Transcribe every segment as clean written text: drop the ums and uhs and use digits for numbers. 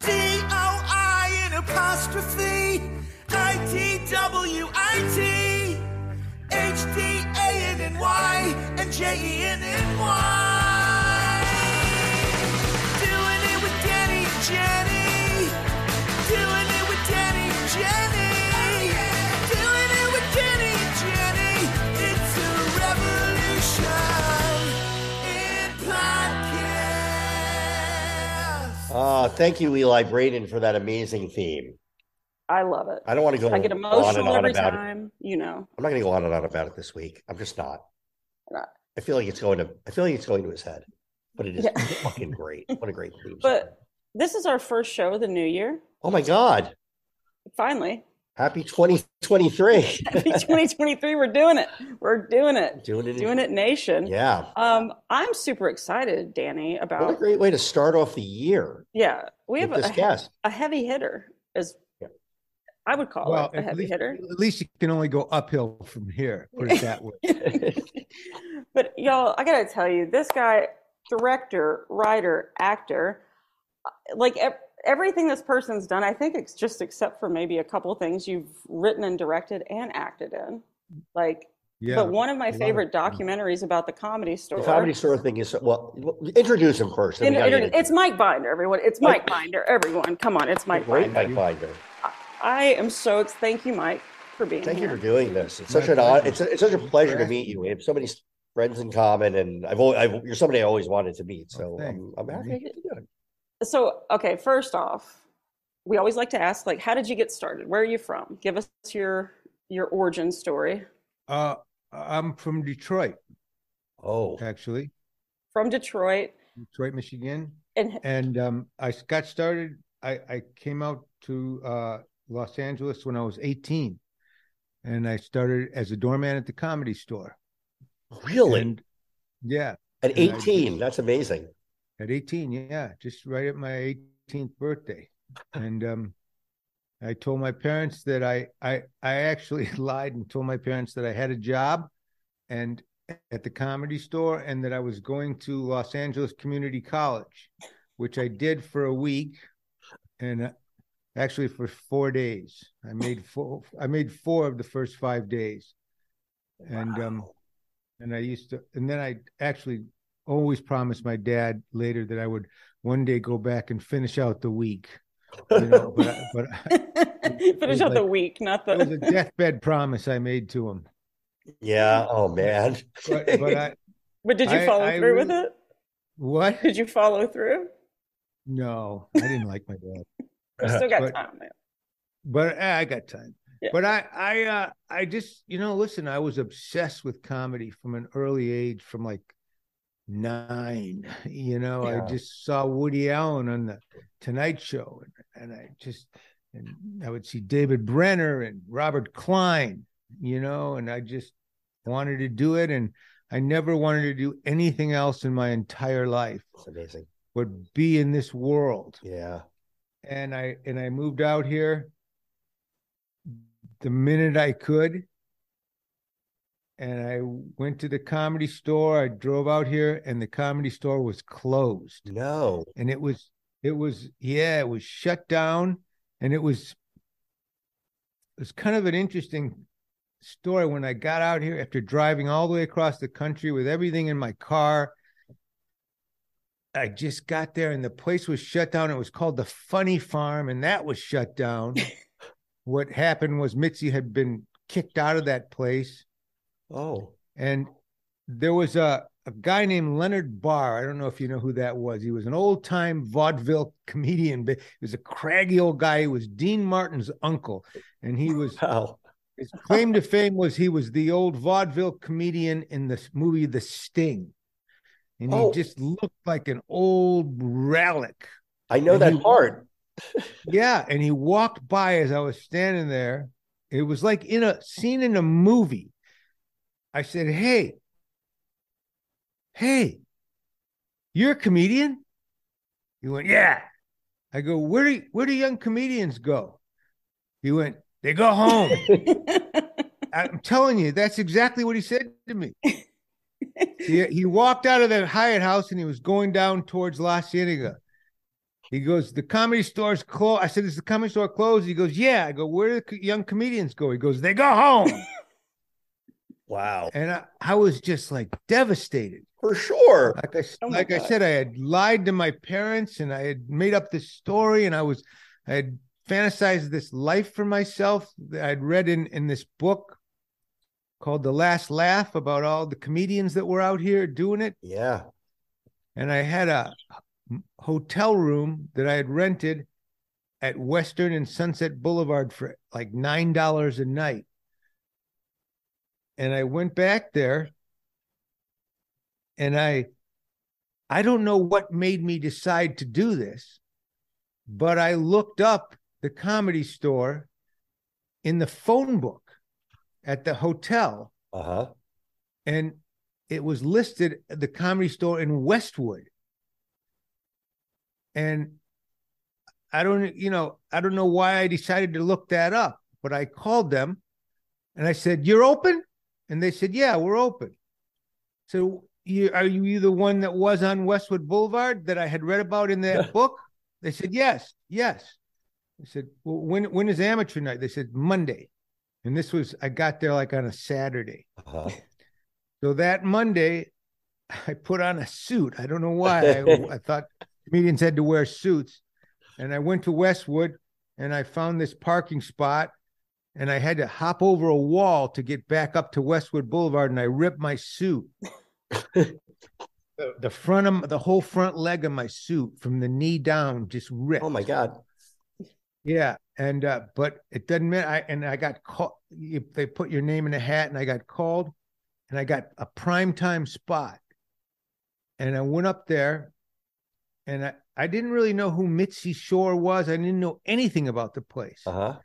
D-O-I-N-apostrophe-I-T-W-I-T-H-D-A-N-N-Y-and-J-E-N-N-Y. Doing it with Danny and Jenny. Doing it with Danny and Jenny. Doing it with Danny and Jenny. It's a revolution in podcasts. Thank you, Eli Braden, for that amazing theme. I love it. I don't want to go on and on about it. I get emotional every time, you know. I'm not going to go on and on about it this week. I'm just not. I feel like it's going to. I feel like it's going to his head, but it is fucking great. What a great theme. But this is our first show of the new year. Oh my god! Finally. Happy 2023. Happy 2023. We're doing it. We're doing it. Doing it, nation. Yeah. I'm super excited, Danny. About what a great way to start off the year. Yeah, we have this guest, a heavy hitter. I would call it a heavy hitter. At least you can only go uphill from here, put it that way. But y'all, I got to tell you, this guy, director, writer, actor, like everything this person's done, I think it's just except for maybe a couple things you've written and directed and acted in. Like, yeah, but one of my favorite documentaries about the Comedy Store. The Comedy Store thing is, well, introduce him first. It's Mike Binder, everyone. It's Mike Binder, everyone. Come on, it's Mike Binder. Great Mike Binder. I am so excited. Thank you, Mike, for being here. Thank you for doing this. It's such an honor. It's such a pleasure to meet you. We have so many friends in common, and you're somebody I always wanted to meet. So I'm happy to get you doing. So, okay, first off, we always like to ask, like, how did you get started? Where are you from? Give us your origin story. I'm from Detroit. Oh, actually, from Detroit, Michigan, and I got started. I came out to Los Angeles when I was 18, and I started as a doorman at the Comedy Store. Really? And, yeah. At 18, that's amazing. At 18, yeah, just right at my 18th birthday. And I told my parents that I actually lied and told my parents that I had a job and at the Comedy Store and that I was going to Los Angeles Community College, which I did for a week, and actually, for 4 days, I made four of the first 5 days, and wow. And I used to, and then I actually always promised my dad later that I would one day go back and finish out the week. You know, finish out the week, not the. It was a deathbed promise I made to him. Yeah. Oh man. But did you follow through with it? What? Did you follow through? No, I didn't like my dad. I still got time, man. But I got time. Yeah. But I just, you know, listen, I was obsessed with comedy from an early age, from like 9. You know, yeah. I just saw Woody Allen on the Tonight Show, and I would see David Brenner and Robert Klein, you know, and I just wanted to do it, and I never wanted to do anything else in my entire life. That's amazing. But be in this world. Yeah. And I moved out here the minute I could. And I went to the Comedy Store. I drove out here and the Comedy Store was closed. No. And it was shut down. And it was kind of an interesting story when I got out here after driving all the way across the country with everything in my car. I just got there and the place was shut down. It was called the Funny Farm, and that was shut down. What happened was Mitzi had been kicked out of that place. Oh. And there was a guy named Leonard Barr. I don't know if you know who that was. He was an old-time vaudeville comedian, but he was a craggy old guy. He was Dean Martin's uncle. And he was his claim to fame was he was the old vaudeville comedian in the movie The Sting. And he just looked like an old relic. I know that part. Yeah, and he walked by as I was standing there. It was like in a scene in a movie. I said, hey, you're a comedian? He went, yeah. I go, where do young comedians go? He went, they go home. I'm telling you, that's exactly what he said to me. He walked out of that Hyatt house and he was going down towards La Cienega. He goes, the Comedy Store's closed. I said, is the Comedy Store closed? He goes, yeah. I go, where do the young comedians go? He goes, they go home. Wow. And I was just like devastated. For sure. Like I said, I had lied to my parents and I had made up this story and I had fantasized this life for myself that I'd read in this book called The Last Laugh about all the comedians that were out here doing it. Yeah. And I had a hotel room that I had rented at Western and Sunset Boulevard for like $9 a night. And I went back there and I don't know what made me decide to do this, but I looked up the Comedy Store in the phone book at the hotel. Uh-huh. And it was listed at the Comedy Store in Westwood. And I don't know why I decided to look that up, but I called them and I said, you're open? And they said, yeah, we're open. So are you the one that was on Westwood Boulevard that I had read about in that book? They said, yes. I said, well, when is amateur night? They said, Monday. And this was, I got there like on a Saturday. Uh-huh. So that Monday I put on a suit. I don't know why. I thought comedians had to wear suits. And I went to Westwood and I found this parking spot and I had to hop over a wall to get back up to Westwood Boulevard. And I ripped my suit, the whole front leg of my suit from the knee down, just ripped. Oh my God. Yeah. And, but it doesn't matter. I got called. They put your name in a hat and I got called and I got a primetime spot. And I went up there. And I didn't really know who Mitzi Shore was. I didn't know anything about the place. Uh-huh.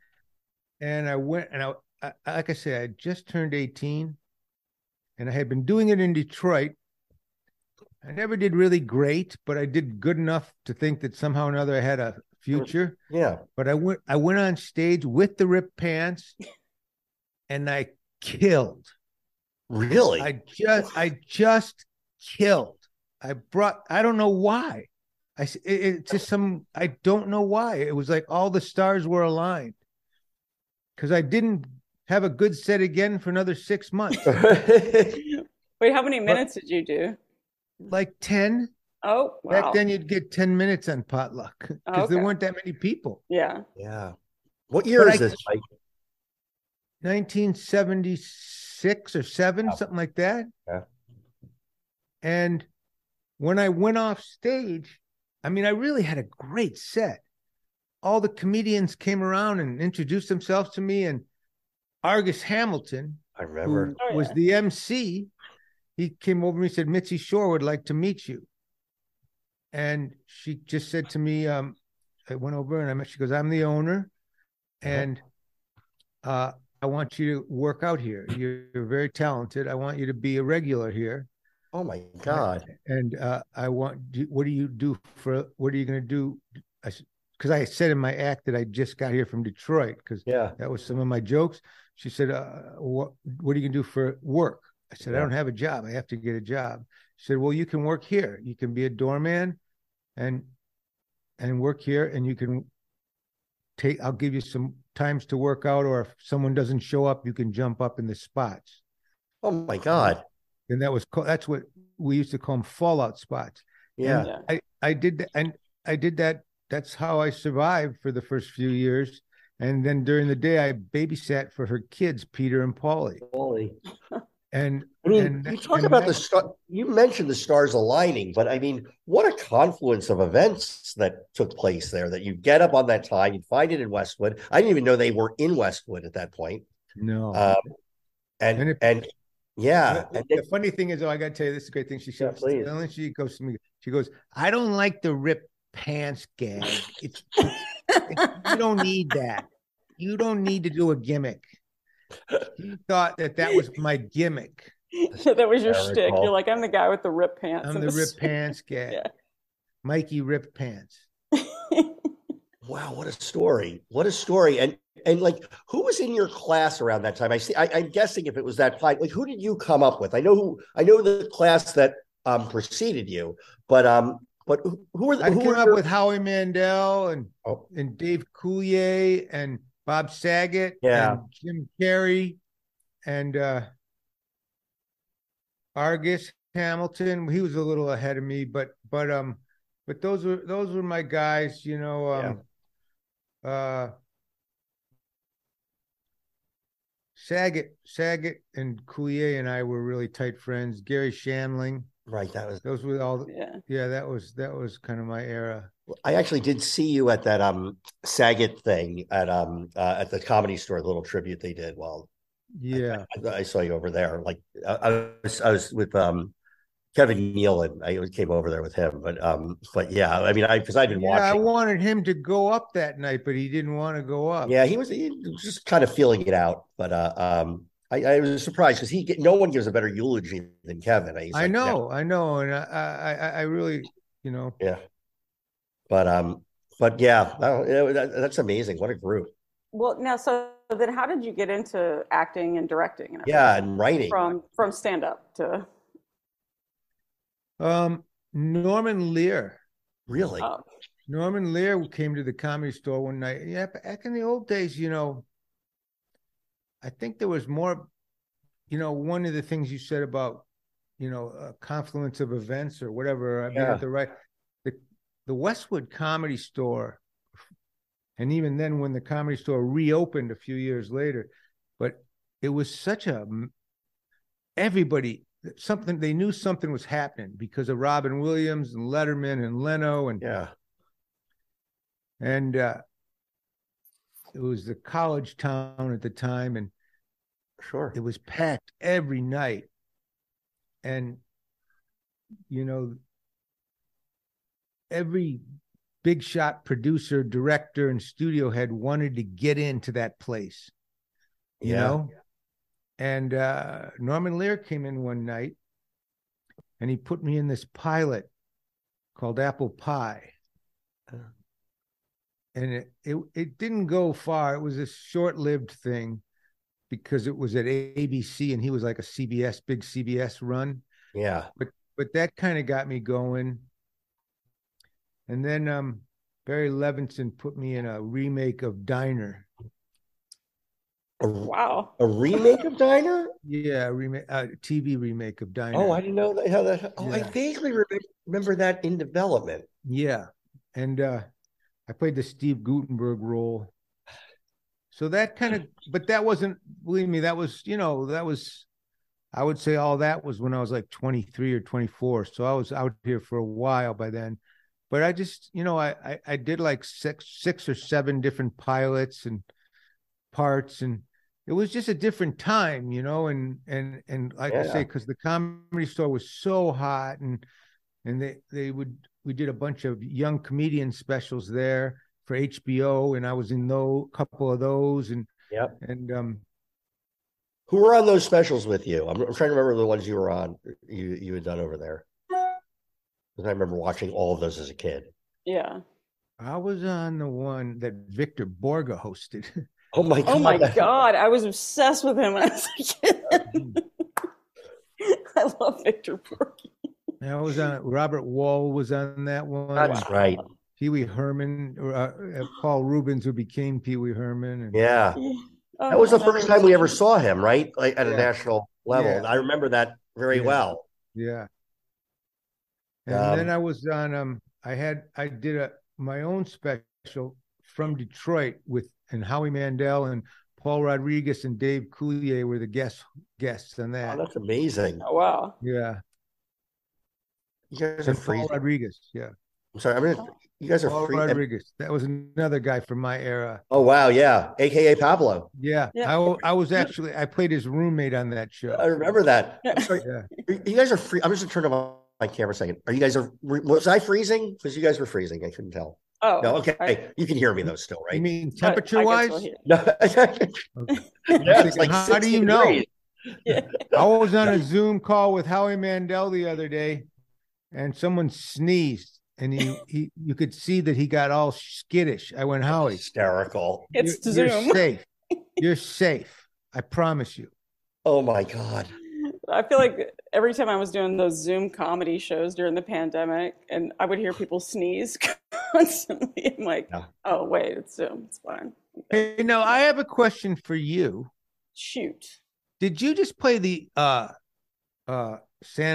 And I went, and I like I said, I had just turned 18, and I had been doing it in Detroit. I never did really great, but I did good enough to think that somehow or another I had a future. Yeah. But I went on stage with the ripped pants, and I killed. Really? I just killed. I don't know why. I don't know why. It was like all the stars were aligned because I didn't have a good set again for another 6 months. Wait, how many minutes did you do? Like 10. Oh, wow. Back then you'd get 10 minutes on potluck because there weren't that many people. Yeah. Yeah. What year is this? Like 1976 or 7, something like that. Yeah. And when I went off stage, I mean, I really had a great set. All the comedians came around and introduced themselves to me. And Argus Hamilton, I remember, was the MC. He came over to me and said, Mitzi Shore would like to meet you. And she just said to me, I went over and she goes, I'm the owner. And I want you to work out here. You're very talented. I want you to be a regular here. Oh my God. And what are you going to do? Because I said in my act that I just got here from Detroit because that was some of my jokes. She said, what are you going to do for work? I said, I don't have a job. I have to get a job. She said, well, you can work here. You can be a doorman and work here and you can I'll give you some times to work out, or if someone doesn't show up, you can jump up in the spots. Oh my God. And that's what we used to call them, fallout spots. Yeah. And I did that, and I did that. That's how I survived for the first few years. And then during the day, I babysat for her kids, Peter and Paulie. And I mean, you talk about the star. You mentioned the stars aligning, but I mean, what a confluence of events that took place there. That you get up on that time, you find it in Westwood. I didn't even know they were in Westwood at that point. No. Yeah. The funny thing is, though, I got to tell you, this is a great thing. She said, she goes to me, she goes, I don't like the ripped pants gag. It's You don't need that. You don't need to do a gimmick. You thought that was my gimmick. That was your shtick. You're like, I'm the guy with the ripped pants. I'm the ripped pants guy. Yeah. Mikey ripped pants. Wow, what a story. What a story. And like, who was in your class around that time? I'm guessing if it was that client, like, who did you come up with? I know the class that preceded you, but who were the, I came up with Howie Mandel and Dave Coulier and Bob Saget and Jim Carrey and Argus Hamilton. He was a little ahead of me, but those were my guys, you know. Saget and Coulier and I were really tight friends. Gary Shandling, right? That was kind of my era. I actually did see you at that Saget thing at the Comedy Store, the little tribute they did. Well, yeah, I saw you over there. Like I was with Kevin Neal, and I came over there with him. But yeah, I mean, because I've been watching. I wanted him to go up that night, but he didn't want to go up. Yeah, he was just kind of feeling it out. But I was surprised because no one gives a better eulogy than Kevin. I know, and I really, you know, yeah. But yeah, that's amazing. What a group. Well, now, so then, how did you get into acting and directing? And yeah, and writing from stand up to. Norman Lear. Really? Oh. Norman Lear came to the Comedy Store one night. Yeah, back in the old days, you know, I think there was more, you know, one of the things you said about, you know, a confluence of events or whatever. The Westwood Comedy Store, and even then when the Comedy Store reopened a few years later, but it was such a, everybody... something they knew something was happening because of Robin Williams and Letterman and Leno and it was the college town at the time, and sure, it was packed every night, and you know, every big shot producer, director, and studio head wanted to get into that place, you know. Yeah. And Norman Lear came in one night, and he put me in this pilot called Apple Pie. And it didn't go far. It was a short-lived thing because it was at ABC, and he was like a CBS, big CBS run. Yeah. But that kind of got me going. And then Barry Levinson put me in a remake of Diner. Wow. A remake of Diner? Yeah, a TV remake of Diner. Oh, I didn't know that. Oh, yeah. I vaguely remember that in development. Yeah. And I played the Steve Guttenberg role. So that kind of, but that wasn't, believe me, that was, you know, that was, I would say all that was when I was like 23 or 24. So I was out here for a while by then. But I just, you know, I did like six or seven different pilots and parts, and it was just a different time, you know, and like I say, because the Comedy Store was so hot, and we did a bunch of young comedian specials there for HBO, and I was in a couple of those, and who were on those specials with you? I'm trying to remember the ones you were on, you had done over there, because I remember watching all of those as a kid. Yeah, I was on the one that Victor Borga hosted. Oh my God! Oh my God! I was obsessed with him when I was a kid. I love Victor Borga. I was on Robert Wall was on that one. That's right. Pee Wee Herman, Paul Rubens, who became Pee Wee Herman. That was the first time we ever saw him, right? Like at a national level. Yeah. I remember that very well. Yeah. And then I was on. I did my own special from Detroit with. And Howie Mandel and Paul Rodriguez and Dave Coulier were the guests on that. Oh, that's amazing! Oh, wow! Yeah, you guys are freezing. Paul Rodriguez. Yeah, I'm sorry. You guys are Paul Rodriguez. That was another guy from my era. Oh wow! Yeah, AKA Pablo. Yeah, yeah. I played his roommate on that show. I remember that. I'm sorry. Yeah. You guys are free. I'm just gonna turn off my camera a second. Was I freezing? Because you guys were freezing. I couldn't tell. Oh, no, okay. Right. You can hear me though, still, right? You mean temperature-wise? How do you know? Yeah. I was on a Zoom call with Howie Mandel the other day, and someone sneezed, and he you could see that he got all skittish. I went, Howie, hysterical. It's Zoom. You're safe. You're safe. I promise you. Oh my God. I feel like every time I was doing those Zoom comedy shows during the pandemic, and I would hear people sneeze constantly. I'm like, oh, wait, it's Zoom. It's fine. Hey, now, I have a question for you. Shoot. Did you just play the San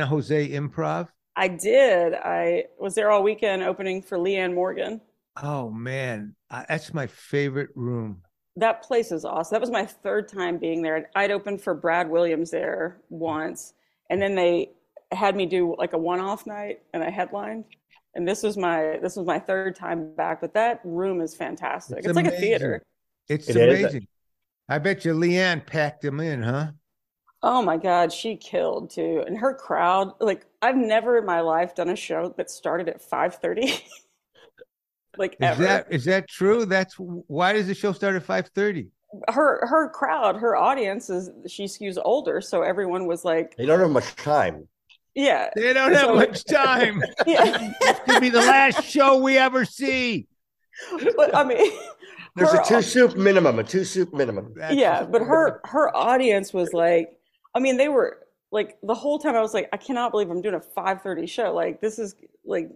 Jose Improv? I did. I was there all weekend opening for Leanne Morgan. Oh, man. That's my favorite room. That place is awesome. That was my third time being there. I'd opened for Brad Williams there once, and then they had me do like a one-off night and I headlined. And this was my third time back. But that room is fantastic. It's like a theater. It's amazing. I bet you Leanne packed them in, huh? Oh my God, she killed too. And her crowd, like I've never in my life done a show that started at 5:30. Like ever. Is that true? That's why does the show start at 5:30? Her crowd, her audience is she skews older, so everyone was like they don't have much time. Yeah, they don't have much time. Yeah. This could be the last show we ever see. But I mean, there's a two soup minimum. Yeah, but her audience was like, I mean, they were like the whole time. I was like, I cannot believe I'm doing a 5:30 show. Like this is like.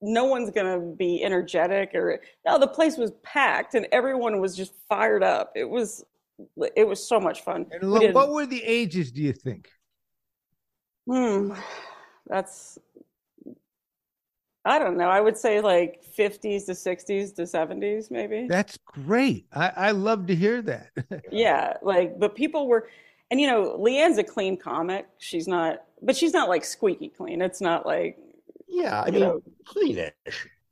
No one's gonna be energetic or no, the place was packed and everyone was just fired up. It was so much fun. And what were the ages, do you think? I don't know. I would say like 50s to 60s to 70s, maybe. That's great. I love to hear that. Yeah, like but people were and you know, Leanne's a clean comic. She's not like squeaky clean. It's not like yeah, I mean, cleanish.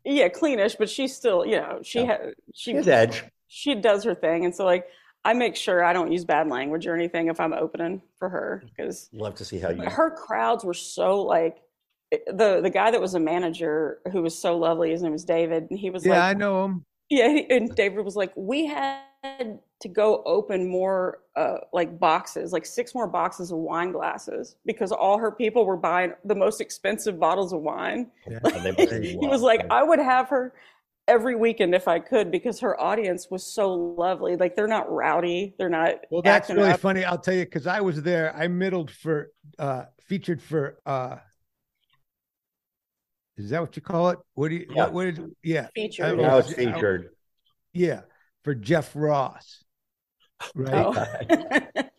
Yeah, cleanish, but she's still, you know, she has edge. She does her thing, and so like I make sure I don't use bad language or anything if I'm opening for her because love to see how you. Her crowds were so like the guy that was a manager who was so lovely. His name was David, and he was like, yeah, I know him. Yeah, and David was like, we had to go open more like boxes, like 6 more boxes of wine glasses because all her people were buying the most expensive bottles of wine. Yeah, like, he was like, I would have her every weekend if I could because her audience was so lovely. Like they're not rowdy. They're not. Well, that's really funny. I'll tell you, because I was there. I middled for featured for. Is that what you call it? What do you? Yeah. What is? Yeah. Featured. Now it's featured. Yeah. For Jeff Ross, right? Oh.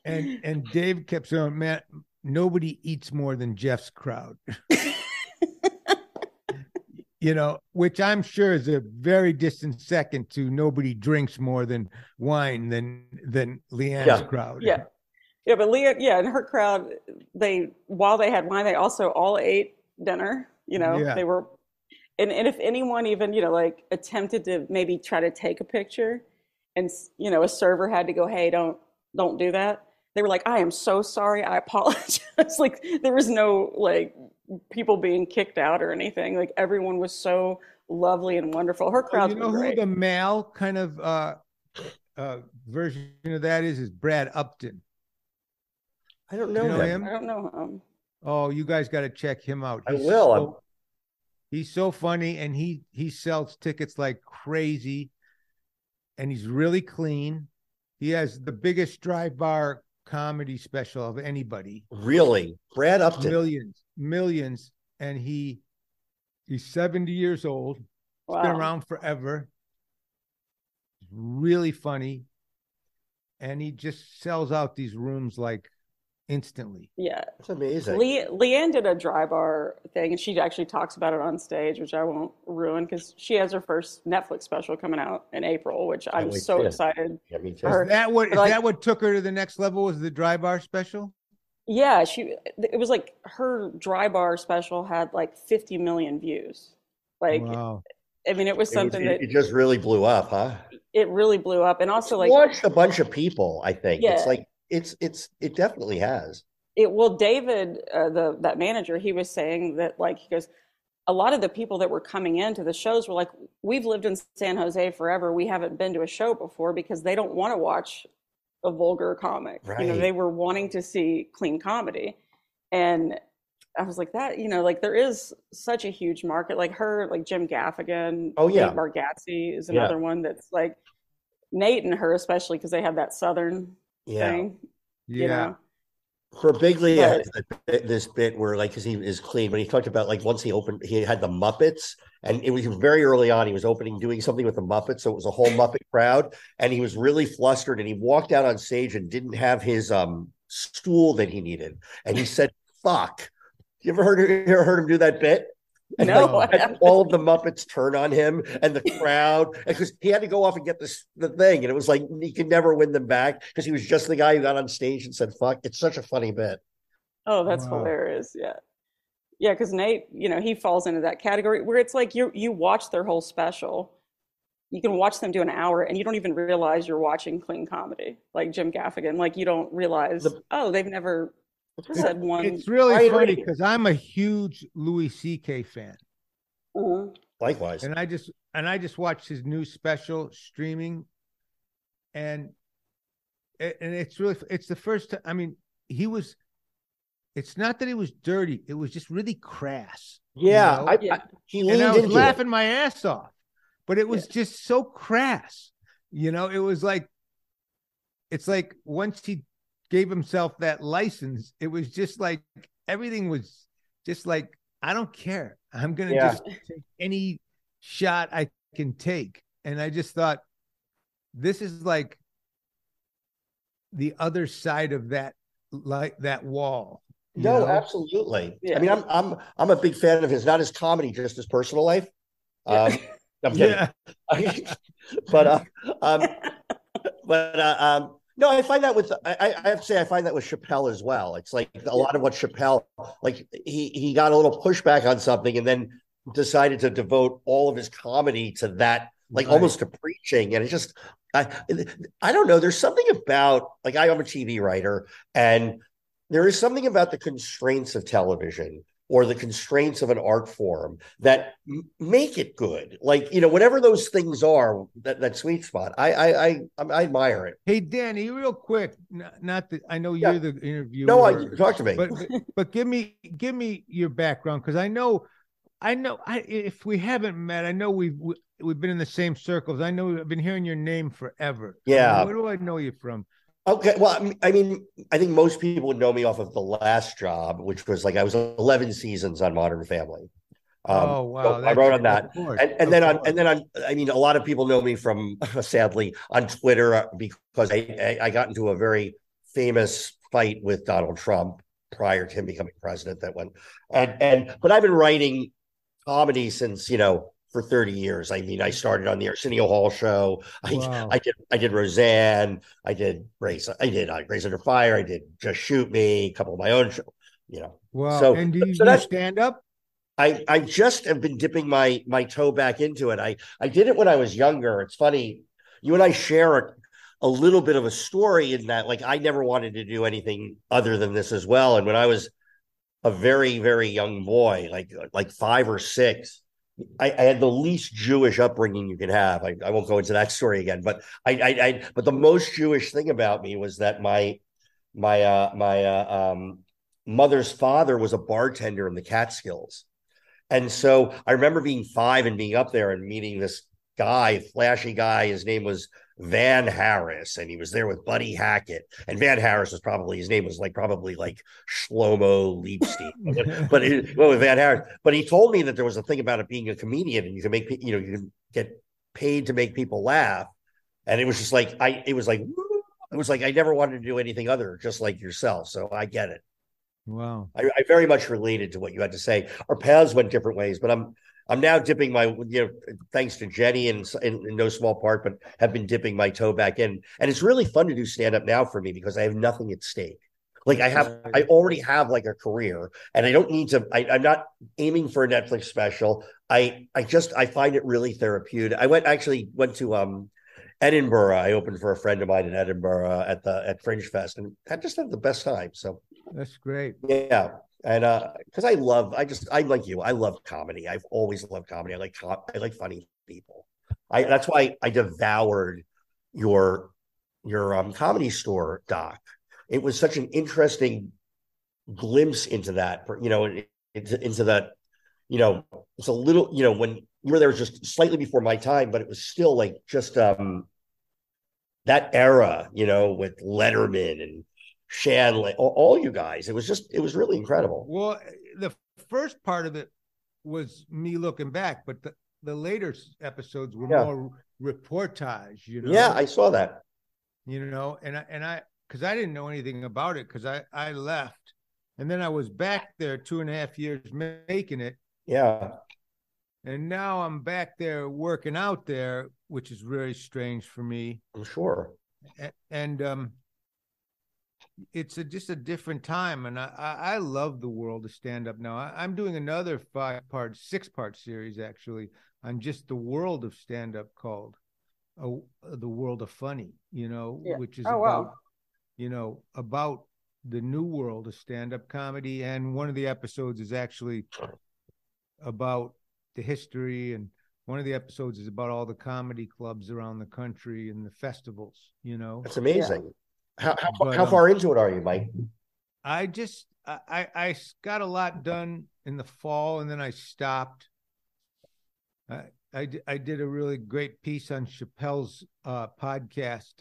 and Dave kept saying, man, nobody eats more than Jeff's crowd. You know, which I'm sure is a very distant second to nobody drinks more than wine than Leanne's crowd. Yeah. Yeah, but and her crowd, while they had wine, they also all ate dinner. You know, they were and if anyone even, you know, like attempted to maybe try to take a picture. And, you know, a server had to go, hey, don't do that. They were like, I am so sorry. I apologize. Like there was no like people being kicked out or anything. Like everyone was so lovely and wonderful. Her crowd. You know who the male kind of version of that is Brad Upton. I don't know him. I don't know him. Oh, you guys got to check him out. I will. He's so funny and he sells tickets like crazy. And he's really clean. He has the biggest Dry Bar comedy special of anybody. Really? Brad Upton. Millions. And he's 70 years old. Wow. He's been around forever. He's really funny. And he just sells out these rooms like instantly. Yeah. That's amazing. Leanne did a Dry Bar thing, and she actually talks about it on stage, which I won't ruin because she has her first Netflix special coming out in April, which I'm so excited. Yeah, me too. Is that what took her to the next level was the Dry Bar special? Yeah, it was like her Dry Bar special had like 50 million views. Like wow. I mean, it was something that just really blew up, huh? It really blew up, and also like watched a bunch of people. I think it's like. It definitely has. It David, that manager, he was saying that like he goes, a lot of the people that were coming into the shows were like, we've lived in San Jose forever. We haven't been to a show before, because they don't want to watch a vulgar comic. Right. You know, they were wanting to see clean comedy. And I was like, that, you know, like there is such a huge market, like her, like Jim Gaffigan. Oh yeah. Nate Bargatze is another one that's like, Nate and her, especially because they have that Southern thing. Yeah. You know? Birbiglia has this bit where, like, because he is clean, but he talked about, like, once he opened, he had the Muppets, and it was very early on. He was opening, doing something with the Muppets, so it was a whole Muppet crowd, and he was really flustered, and he walked out on stage and didn't have his stool that he needed, and he said, "Fuck." You ever heard him do that bit? And no, like, all of the Muppets turn on him and the crowd, because he had to go off and get the thing, and it was like he could never win them back because he was just the guy who got on stage and said "fuck." It's such a funny bit. Oh, that's hilarious! Yeah, because Nate, you know, he falls into that category where it's like you watch their whole special, you can watch them do an hour, and you don't even realize you're watching clean comedy, like Jim Gaffigan. Like you don't realize, they've never. It's really funny because I'm a huge Louis CK fan. Mm-hmm. Likewise, and I just watched his new special streaming, and it's the first time. I mean, he was. It's not that he was dirty; it was just really crass. Yeah, you know? I was laughing my ass off, but it was just so crass. You know, it was like, it's like once he gave himself that license, it was just like everything was just like, I don't care, I'm gonna just take any shot I can take. And I just thought, this is like the other side of that, like that wall. No, absolutely. Yeah. I mean, I'm a big fan of his, not his comedy, just his personal life. I'm kidding. No, I find that with I have to say I find that with Chappelle as well. It's like a lot of what Chappelle, like he got a little pushback on something and then decided to devote all of his comedy to that, like almost to preaching. And it's just I don't know. There's something about, like, I am a TV writer, and there is something about the constraints of television or the constraints of an art form that make it good. Like, you know, whatever those things are, that sweet spot, I admire it. Hey, Danny, real quick, not that I know you're the interviewer. No, talk to me. But give me your background, because I know, if we haven't met, I know we've been in the same circles. I know I've been hearing your name forever. Yeah. Where do I know you from? Okay, well, I mean, I think most people would know me off of the last job, which was like I was 11 seasons on Modern Family. Oh wow! So I wrote on that, and then on. I mean, a lot of people know me from, sadly, on Twitter, because I got into a very famous fight with Donald Trump prior to him becoming president. That went but I've been writing comedy since, you know, for 30 years. I mean, I started on the Arsenio Hall Show. I did Roseanne. I did Grace Under Fire. I did Just Shoot Me, a couple of my own shows, you know. Wow. So, and do you do stand up? I just have been dipping my toe back into it. I did it when I was younger. It's funny. You and I share a little bit of a story in that, like, I never wanted to do anything other than this as well. And when I was a very, very young boy, like 5 or 6, I had the least Jewish upbringing you can have. I won't go into that story again, but but the most Jewish thing about me was that my mother's father was a bartender in the Catskills, and so I remember being 5 and being up there and meeting this guy, flashy guy. His name was Van Harris, and he was there with Buddy Hackett. And Van Harris was probably Shlomo Liebstein, But he told me that there was a thing about it being a comedian, and you can make, you know, you can get paid to make people laugh. And it was just like I never wanted to do anything other, just like yourself. So I get it. Wow, I very much related to what you had to say. Our paths went different ways, but I'm now dipping my, thanks to Jenny and in no small part, but have been dipping my toe back in. And it's really fun to do stand up now for me, because I have nothing at stake. Like I already have like a career, and I don't need to, I'm not aiming for a Netflix special. I find it really therapeutic. I went to Edinburgh. I opened for a friend of mine in Edinburgh at Fringe Fest, and I just had the best time. So that's great. Yeah. And because I like you, I love comedy. I've always loved comedy. I like funny people. That's why I devoured your Comedy Store doc. It was such an interesting glimpse into that, into that, it's a little, when we were there just slightly before my time, but it was still like just that era, with Letterman and Shanley, all you guys. It was really incredible. Well, the first part of it was me looking back, but the later episodes were more reportage, Yeah, I saw that. And I because I didn't know anything about it, because I left. And then I was back there 2.5 years making it. Yeah. And now I'm back there working out there, which is very strange for me. I'm sure. And it's just a different time. And I love the world of stand-up now. I'm doing another 6-part series, actually, on just the world of stand-up called The World of Funny, which is about the new world of stand-up comedy. And one of the episodes is actually about the history, and one of the episodes is about all the comedy clubs around the country and the festivals, That's amazing. Yeah. How far into it are you, Mike? I got a lot done in the fall, and then I stopped. I did a really great piece on Chappelle's podcast,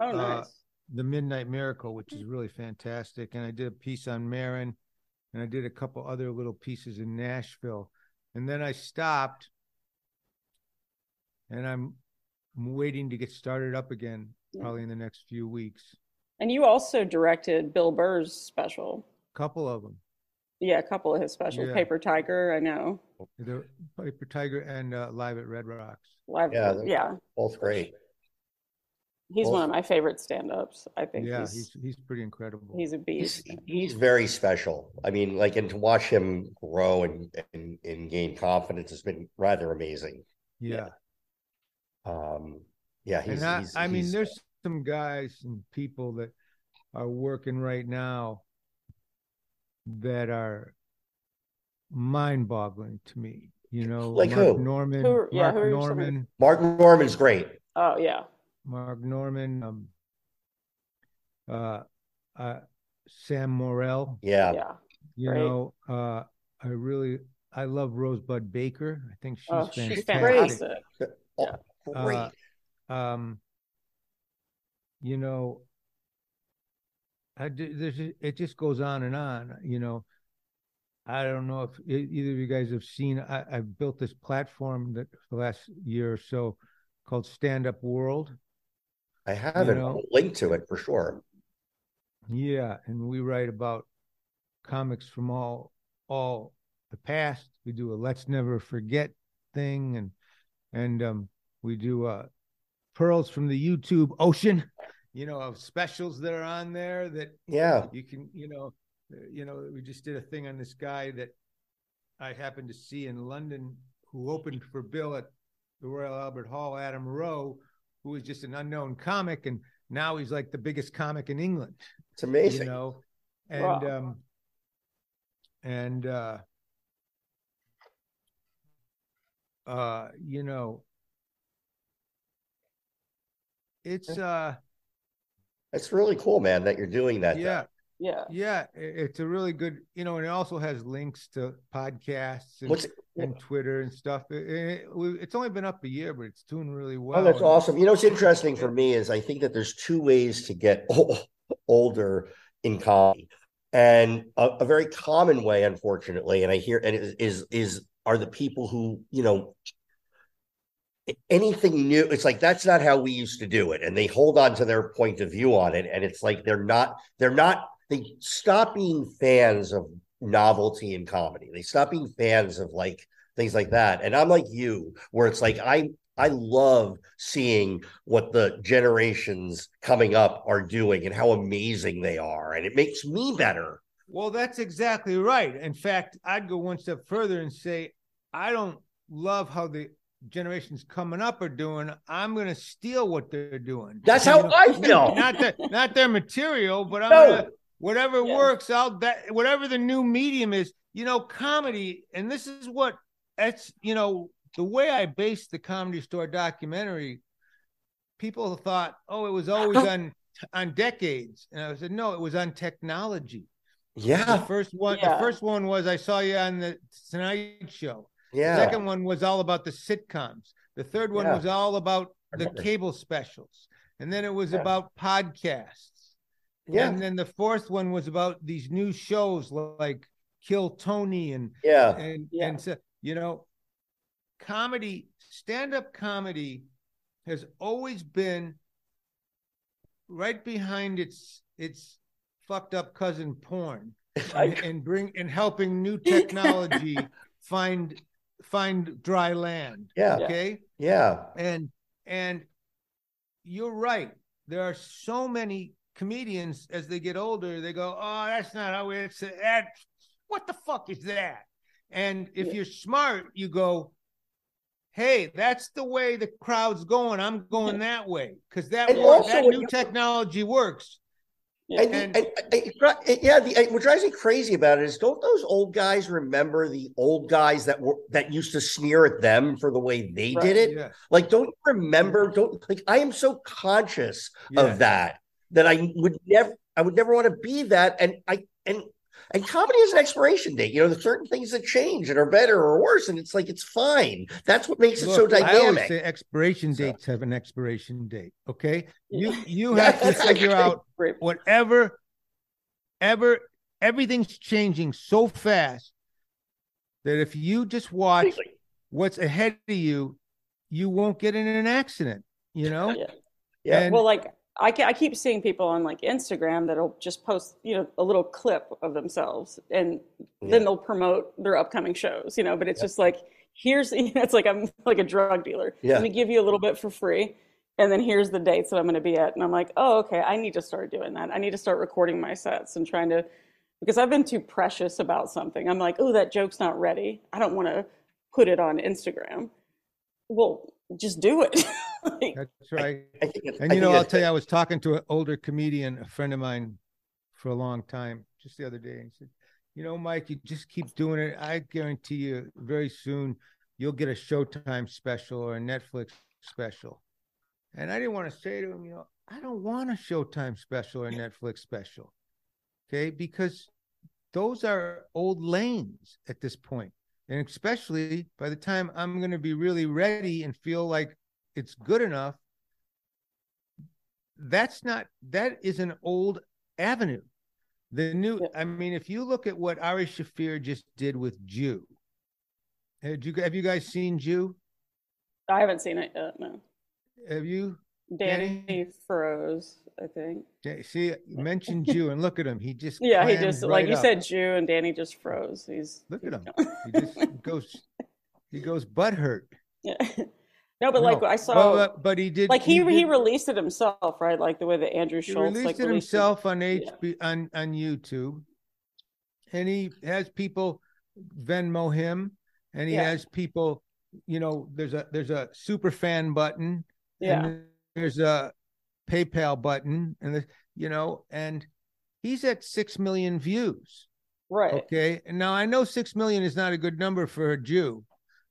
The Midnight Miracle, which is really fantastic. And I did a piece on Marin, and I did a couple other little pieces in Nashville. And then I stopped, and I'm waiting to get started up again, probably in the next few weeks. And you also directed Bill Burr's special. A couple of them. Yeah, a couple of his specials. Yeah. Paper Tiger, I know. The Paper Tiger and Live at Red Rocks. Both great. He's one of my favorite stand-ups. I think he's pretty incredible. He's a beast. He's very special. I mean, and to watch him grow and gain confidence has been rather amazing. Yeah. There's some guys and people that are working right now that are mind-boggling to me. Like Mark who? Norman. Mark Norman's great. Oh yeah. Mark Norman, Sam Morrell. Yeah. I love Rosebud Baker. I think she's fantastic. Yeah. Great. It just goes on and on. I don't know if either of you guys have seen. I've built this platform that for the last year or so called Stand Up World. I haven't linked to it for sure. Yeah, and we write about comics from all the past. We do a Let's Never Forget thing, and we do pearls from the YouTube ocean, of specials that are on there that you can we just did a thing on this guy that I happened to see in London who opened for Bill at the Royal Albert Hall, Adam Rowe, who was just an unknown comic, and now he's like the biggest comic in England. It's amazing, it's really cool, man, that you're doing that. Yeah. It's a really good, and it also has links to podcasts and Twitter and stuff. It's only been up a year, but it's doing really well. Oh, that's awesome. What's interesting for me is I think that there's two ways to get older in comedy, and a very common way, unfortunately, and I hear, and it are the people who, anything new, it's like, that's not how we used to do it. And they hold on to their point of view on it. And it's like, they stop being fans of novelty in comedy. They stop being fans of things like that. And I'm like you, where it's like, I love seeing what the generations coming up are doing and how amazing they are. And it makes me better. Well, that's exactly right. In fact, I'd go one step further and say, I don't love how the generations coming up are doing. I'm going to steal what they're doing. That's how I feel. Not their material, but I'm going to Whatever works, I'll bet. Whatever the new medium is, you know, comedy. And this is what it's, you know, the way I based the Comedy Store documentary, people thought, oh, it was always on decades. And I said, no, it was on technology. Yeah. The first one was I saw you on the Tonight Show. Yeah. The second one was all about the sitcoms. The third one was all about the cable specials. And then it was about podcasts. Yeah. And then the fourth one was about these new shows like Kill Tony and so, you know, comedy, stand-up comedy has always been right behind its fucked up cousin porn and helping new technology find dry land. Yeah. Okay. Yeah. And you're right. There are so many comedians, as they get older, they go, oh, that's not how it's that. What the fuck is that? And if you're smart, you go, hey, that's the way the crowd's going. I'm going that way because that new technology works. What drives me crazy about it is, don't those old guys remember the old guys that used to sneer at them for the way they did it? Yeah. Like, don't you remember? I am so conscious of that I would never want to be that. And comedy is an expiration date. You know, there's certain things that change and are better or worse, and it's like, it's fine. That's what makes it so dynamic. I always say expiration dates have an expiration date. Okay. You have to figure out whatever, everything's changing so fast that if you just watch what's ahead of you, you won't get in an accident, you know? Yeah. Yeah. And, well, like, I keep seeing people on like Instagram that'll just post, you know, a little clip of themselves, and then they'll promote their upcoming shows, you know, but it's just like, here's, you know, it's like, I'm like a drug dealer. Yeah. I'm going to give you a little bit for free. And then here's the dates that I'm going to be at. And I'm like, oh, okay. I need to start doing that. I need to start recording my sets and trying to, because I've been too precious about something. I'm like, oh, that joke's not ready. I don't want to put it on Instagram. Well, just do it. That's right. I'll tell you, I was talking to an older comedian, a friend of mine for a long time, just the other day, and he said, you know, Mike, you just keep doing it. I guarantee you very soon you'll get a Showtime special or a Netflix special. And I didn't want to say to him, you know, I don't want a Showtime special or a Netflix special. Okay. Because those are old lanes at this point. And especially by the time I'm going to be really ready and feel like it's good enough, that is an old avenue. The new, I mean, if you look at what Ari Shaffir just did with Jew, have you guys seen Jew? I haven't seen it yet, no. Have you? Danny froze, I think. See, mention Jew and look at him. He just he just you said Jew and Danny just froze. Look at him. He just goes butthurt. Yeah. No, but like I saw, but he did. Like he released it himself, right? Like the way that Andrew Schultz released himself on HBO, on YouTube, and he has people Venmo him, and he has people. You know, there's a super fan button. Yeah. And there's a PayPal button, and and he's at 6 million views. Right. Okay. And now I know 6 million is not a good number for a Jew.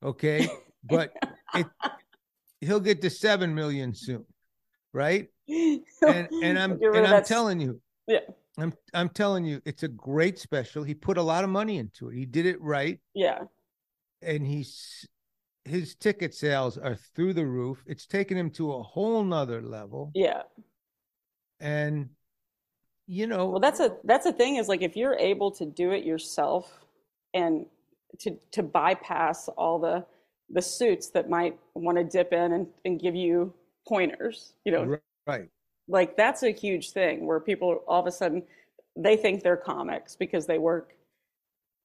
Okay, but he'll get to 7 million soon, right? I'm telling you, I'm telling you, it's a great special. He put a lot of money into it. He did it right. Yeah. And his ticket sales are through the roof. It's taken him to a whole nother level. Yeah. And you know, well, that's a thing is like, if you're able to do it yourself and to bypass all the suits that might want to dip in and give you pointers, you know, right? Like that's a huge thing where people all of a sudden they think they're comics because they work,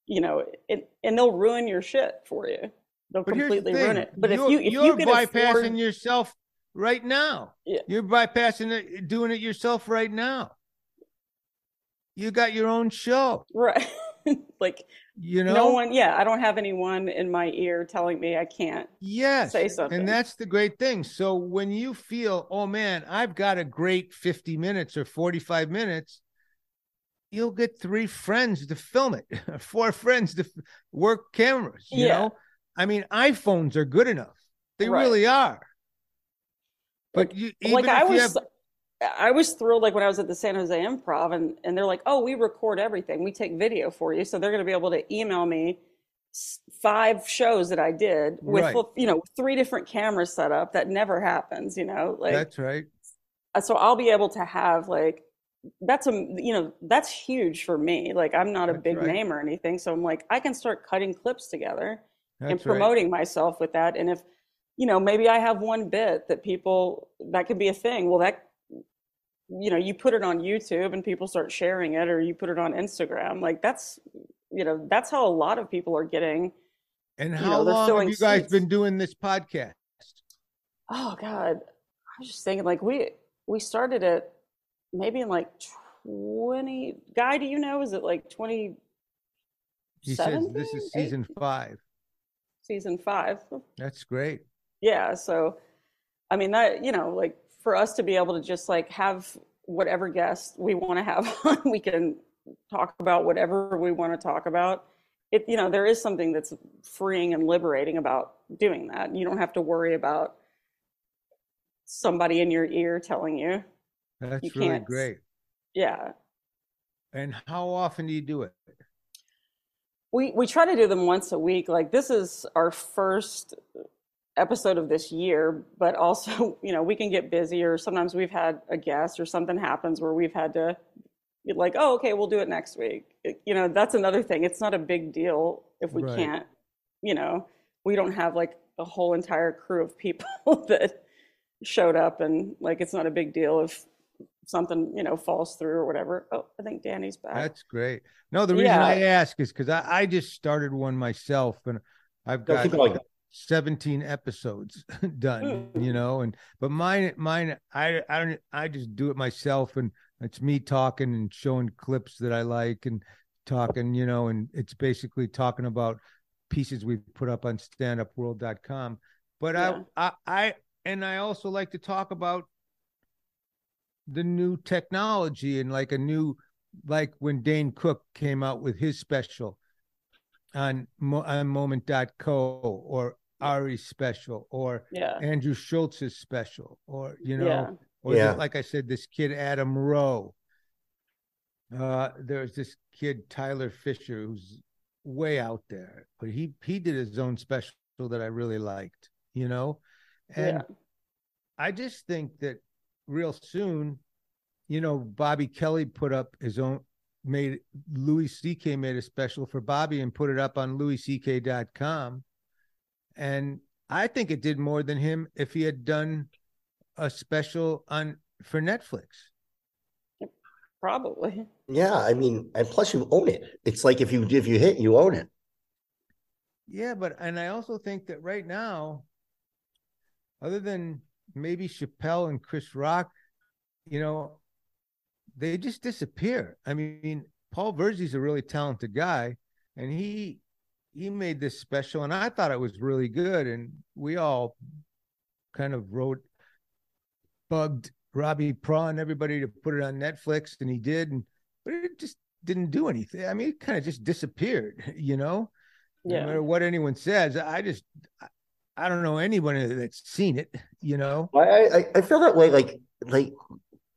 you know, and they'll ruin your shit for you. They'll completely ruin it. But if you're bypassing yourself right now, you're bypassing it, doing it yourself right now. You got your own show, right? Like, you know, no one. Yeah. I don't have anyone in my ear telling me I can't say something. And that's the great thing. So when you feel, oh man, I've got a great 50 minutes or 45 minutes. you'll get three friends to film it, four friends to work cameras. You know, I mean, iPhones are good enough. They really are. But you, even like I was thrilled, like when I was at the San Jose Improv, and they're like, oh, we record everything. We take video for you. So they're going to be able to email me 5 shows that I did with, you know, 3 different cameras set up. That never happens, you know, like that's right. So I'll be able to have like, that's a, you know, that's huge for me. Like I'm not a big name or anything. So I'm like, I can start cutting clips together and promoting myself with that. And if, you know, maybe I have one bit that people, that could be a thing. Well, that, you know, you put it on YouTube and people start sharing it, or you put it on Instagram. Like that's, you know, that's how a lot of people are getting. And how long have you guys been doing this podcast? Oh God. I was just thinking like we started it maybe in like 20, Guy, do you know, is it like 20? He says this is season 5. Season 5. That's great. Yeah. So, I mean that, you know, like for us to be able to just like have whatever guest we want to have on, we can talk about whatever we want to talk about. It, you know, there is something that's freeing and liberating about doing that. You don't have to worry about somebody in your ear telling you. That's really great. Yeah. And how often do you do it? We try to do them once a week. Like this is our first episode of this year, but also, you know, we can get busy, or sometimes we've had a guest or something happens where we've had to be like, oh, okay, we'll do it next week. You know, that's another thing. It's not a big deal if we can't, you know, we don't have like a whole entire crew of people that showed up, and like, it's not a big deal if something, you know, falls through or whatever. Oh, I think Danny's back. That's great. No, the reason I ask is because I just started one myself, and I've got 17 episodes done, you know, and, but mine, I just do it myself, and it's me talking and showing clips that I like and talking, you know, and it's basically talking about pieces we've put up on standupworld.com. But I also like to talk about the new technology, and like a new, like when Dane Cook came out with his special on moment.co, or Ari's special, or Andrew Schultz's special, or, you know, or like I said, this kid, Adam Rowe, there's this kid, Tyler Fisher, who's way out there, but he did his own special that I really liked, you know? And I just think that real soon, you know, Bobby Kelly put up his own, made, Louis CK made a special for Bobby and put it up on louisck.com. And I think it did more than him if he had done a special on for Netflix. Probably. Yeah, I mean, and plus you own it. It's like if you hit, you own it. Yeah, but and I also think that right now, other than maybe Chappelle and Chris Rock, you know, they just disappear. I mean, Paul Verzi's a really talented guy, and he made this special, and I thought it was really good, and we all kind of bugged Robbie Praw and everybody to put it on Netflix, and he did, but it just didn't do anything. I mean, it kind of just disappeared, you know? Yeah. No matter what anyone says, I don't know anyone that's seen it, you know? I feel that way, like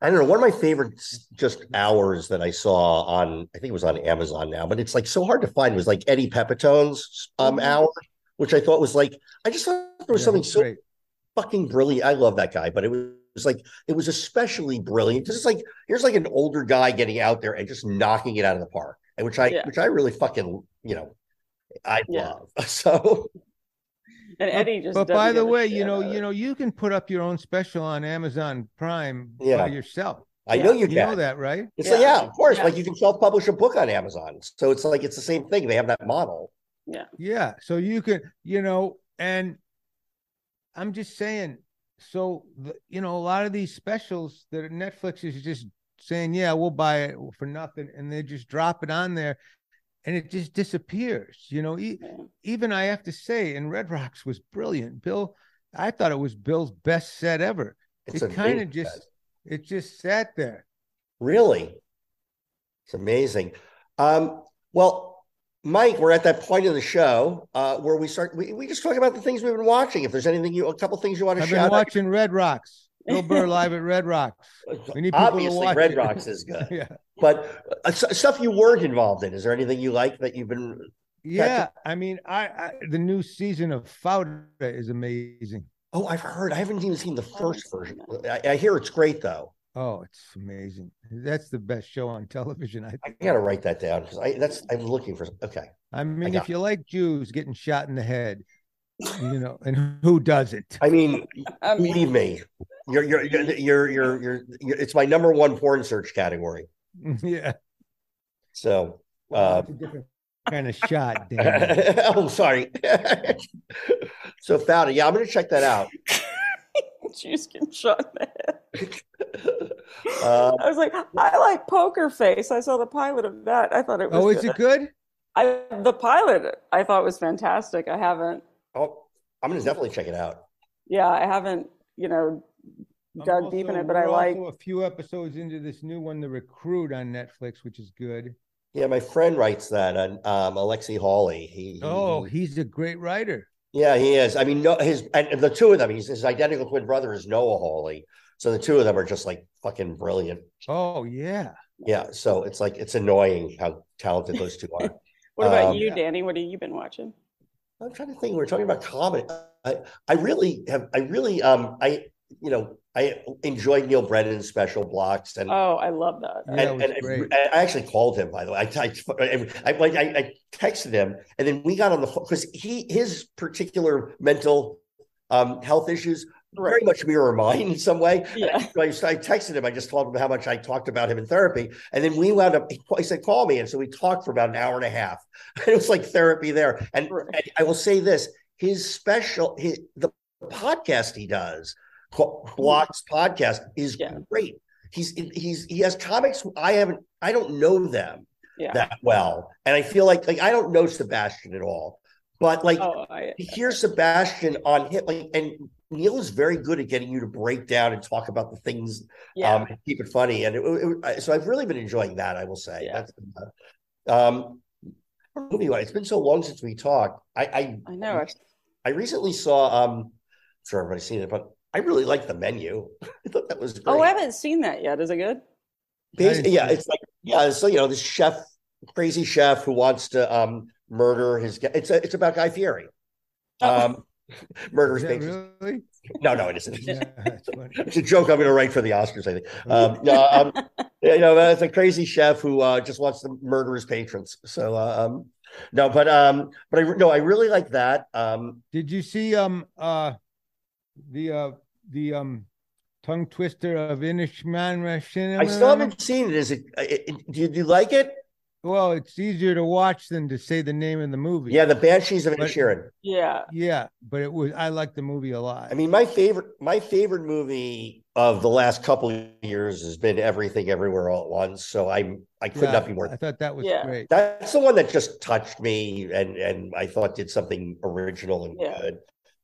I don't know, one of my favorite just hours that I saw on, I think it was on Amazon now, but it's like so hard to find, was like Eddie Pepitone's hour, which I thought was like, I just thought there was something so fucking brilliant. I love that guy, but it was like, it was especially brilliant. Just like, here's like an older guy getting out there and just knocking it out of the park, which I really fucking, you know, I love. So. And Eddie just. But by the way, you know, you can put up your own special on Amazon Prime by yourself. I know you know that, right? It's like, of course. Yeah. Like you can self-publish a book on Amazon, so it's like it's the same thing. They have that model. Yeah. Yeah. So you can, you know, and I'm just saying. So you know, a lot of these specials that Netflix is just saying, yeah, we'll buy it for nothing, and they just drop it on there. And it just disappears, you know. Even I have to say, and Red Rocks was brilliant. Bill, I thought it was Bill's best set ever. It kind of just sat there. Really? It's amazing. Well, Mike, we're at that point in the show where we start. We just talk about the things we've been watching. If there's anything, a couple things you want to shout out. I've been watching Red Rocks. Bill Burr Live at Red Rocks. We need people to watch Red Rocks is good. Yeah. But stuff you weren't involved in. Is there anything you like that you've been? Yeah, I mean, I the new season of Fauda is amazing. Oh, I've heard. I haven't even seen the first version. I hear it's great, though. Oh, it's amazing. That's the best show on television. I got to write that down because I'm looking for. Okay. I mean, if you like Jews getting shot in the head, and who doesn't? I mean, believe me, you're it's my number one porn search category. Yeah. So. Kind of shot, damn. Oh, sorry. So Fauda, yeah, I'm going to check that out. Jews getting shot in the head. I was like, I like Poker Face. I saw the pilot of that. I thought it was. Oh, is it good? The pilot I thought was fantastic. I haven't. Oh, I'm going to definitely check it out. Yeah, I haven't. Dug deep in it, but I like. A few episodes into this new one, The Recruit on Netflix, which is good. Yeah, my friend writes that, and Alexi Hawley. He's a great writer. Yeah, he is. I mean, and the two of them. His identical twin brother is Noah Hawley, so the two of them are just like fucking brilliant. Oh yeah, yeah. So it's like it's annoying how talented those two are. What about you, Danny? What have you been watching? I'm trying to think. We're talking about comedy. I enjoyed Neil Brennan's special Blocks, and I love that. And I actually called him, by the way. I texted him, and then we got on the phone because his particular mental health issues very much mirror mine in some way. Yeah. I texted him. I just told him how much I talked about him in therapy, and then we wound up. He said, "Call me," and so we talked for about an hour and a half. It was like therapy there. And I will say this: his special, the podcast he does. Blocks podcast is great. He has comics I don't know them that well, and I feel like I don't know Sebastian at all, but to hear Sebastian on hit, and Neil is very good at getting you to break down and talk about the things and keep it funny, and so I've really been enjoying that. I will say that's anyway, it's been so long since we talked. I know I recently saw I'm sure everybody's seen it, but I really like The Menu. I thought that was great. Oh, I haven't seen that yet. Is it good? Basically, yeah, it's like So this chef, crazy chef, who wants to murder his. It's about Guy Fieri. Murders. Really? No, it isn't. Yeah, it's a joke I'm going to write for the Oscars, I think. It's a crazy chef who just wants to murder his patrons. So I really like that. Did you see the tongue twister of Inishman? I still haven't seen it. Is it do you like it? Well, it's easier to watch than to say the name of the movie. Yeah, The Banshees of Inisherin. Yeah, but it was. I like the movie a lot. I mean, my favorite movie of the last couple of years has been Everything Everywhere All at Once. So I could not be more. I thought that was great. That's the one that just touched me, and I thought did something original and good.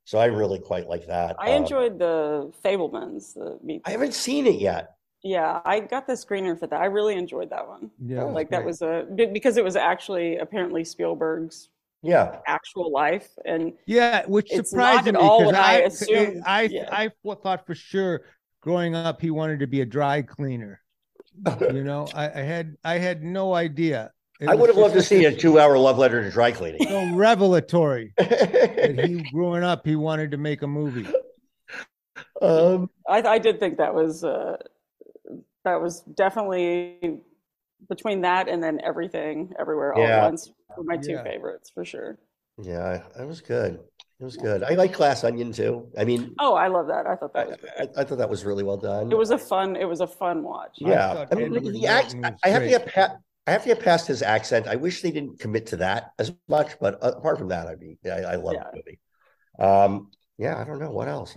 So I really quite like that. I enjoyed the Fabelmans. I haven't seen it yet. Yeah, I got the screener for that. I really enjoyed that one. Yeah, that was because it was actually apparently Spielberg's actual life, and which surprised me because I thought for sure growing up he wanted to be a dry cleaner. I had no idea. I would have loved to see a 2-hour love letter to dry cleaning. So revelatory that growing up, he wanted to make a movie. I did think that was definitely between that and then Everything Everywhere All at Once were my two favorites for sure. Yeah, it was good. It was good. I like Glass Onion too. I mean, I love that. I thought that was great. I thought that was really well done. It was a fun watch. Yeah, I mean, the act. I have to get past his accent. I wish they didn't commit to that as much, but apart from that, I mean, I love the movie. I don't know what else.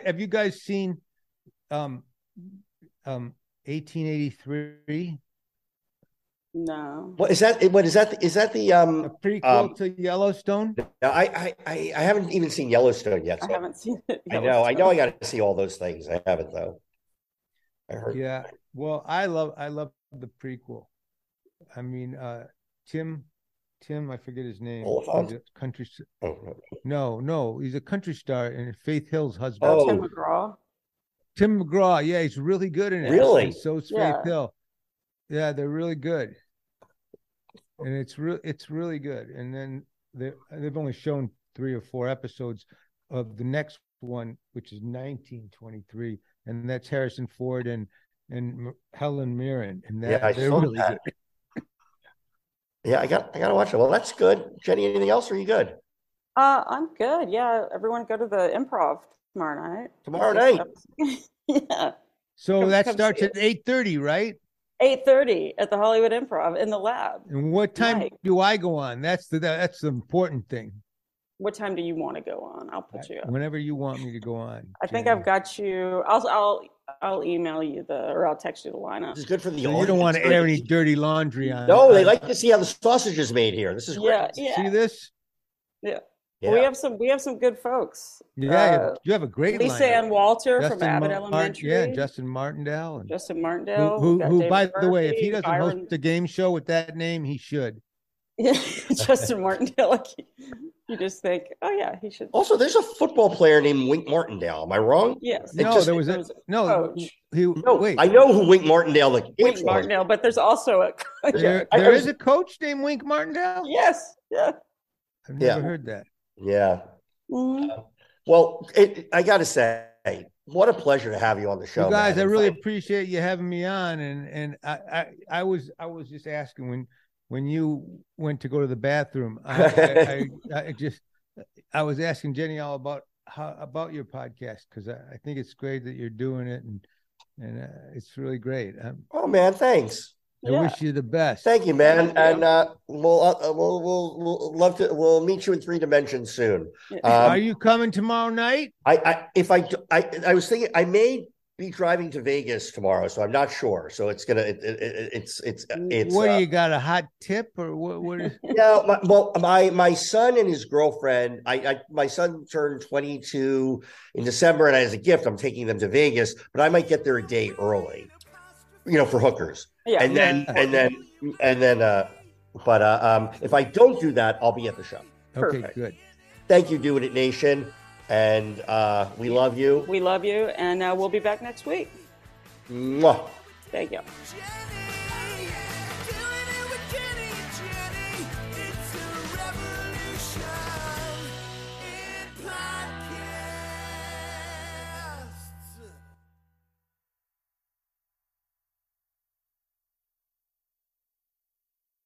Have you guys seen 1883? No. Is that the a prequel to Yellowstone? No, I haven't even seen Yellowstone yet. So I haven't seen it. I know I got to see all those things. I haven't though. I heard. Yeah. Well, I love the prequel. I mean, Tim, I forget his name. He's a country star. Oh, no, he's a country star and Faith Hill's husband. Oh, Tim McGraw. Yeah, he's really good in it. Really? So is Faith Hill. Yeah, they're really good. And it's really good. And then they've only shown 3 or 4 episodes of the next one, which is 1923, and that's Harrison Ford and Helen Mirren. And they're really good. Yeah, I gotta watch it. Well, that's good. Jenny, anything else? Or are you good? I'm good. Yeah, everyone go to the Improv tomorrow night. Yeah. So that starts at 8:30, right? 8:30 at the Hollywood Improv in the lab. And what time do I go on? That's the important thing. What time do you want to go on? I'll put you up. Whenever you want me to go on. I think I've got you. I'll email you or I'll text you the lineup. This is good for the audience. You don't want to air any dirty laundry on. No, they like to see how the sausage is made here. This is great. Yeah. See this? Yeah. Yeah. Well, we have some good folks. Yeah, you have a great Lisa lineup. Ann Walter Justin from Abbott Elementary. Yeah, Justin Martindale. Who by Murphy, the way, if he doesn't host a game show with that name, he should. Yeah, Justin Martindale. Like, you just think, oh yeah, he should. Also, there's a football player named Wink Martindale. Am I wrong? Yes. I know who Wink Martindale. But there's also a coach. There is a coach named Wink Martindale. Yes. Yeah. I've never heard that. Yeah. Mm-hmm. I got to say, what a pleasure to have you on the show, you guys. Man. I really appreciate you having me on. And I was just asking when you went to go to the bathroom, I was asking Jenny all about your podcast because I think it's great that you're doing it and it's really great. Oh man, thanks. I wish you the best. Thank you, man. Yeah. And we'll love to. We'll meet you in 3 dimensions soon. Are you coming tomorrow night? I was thinking I may be driving to Vegas tomorrow, so I'm not sure. So it's. What do you got? A hot tip or what? Yeah. My son and his girlfriend. My son turned 22 in December, and as a gift, I'm taking them to Vegas. But I might get there a day early. For hookers. Yeah. But if I don't do that, I'll be at the show. Perfect. Okay, good. Thank you, Doing It Nation. And we love you. We love you. And we'll be back next week. Mwah. Thank you.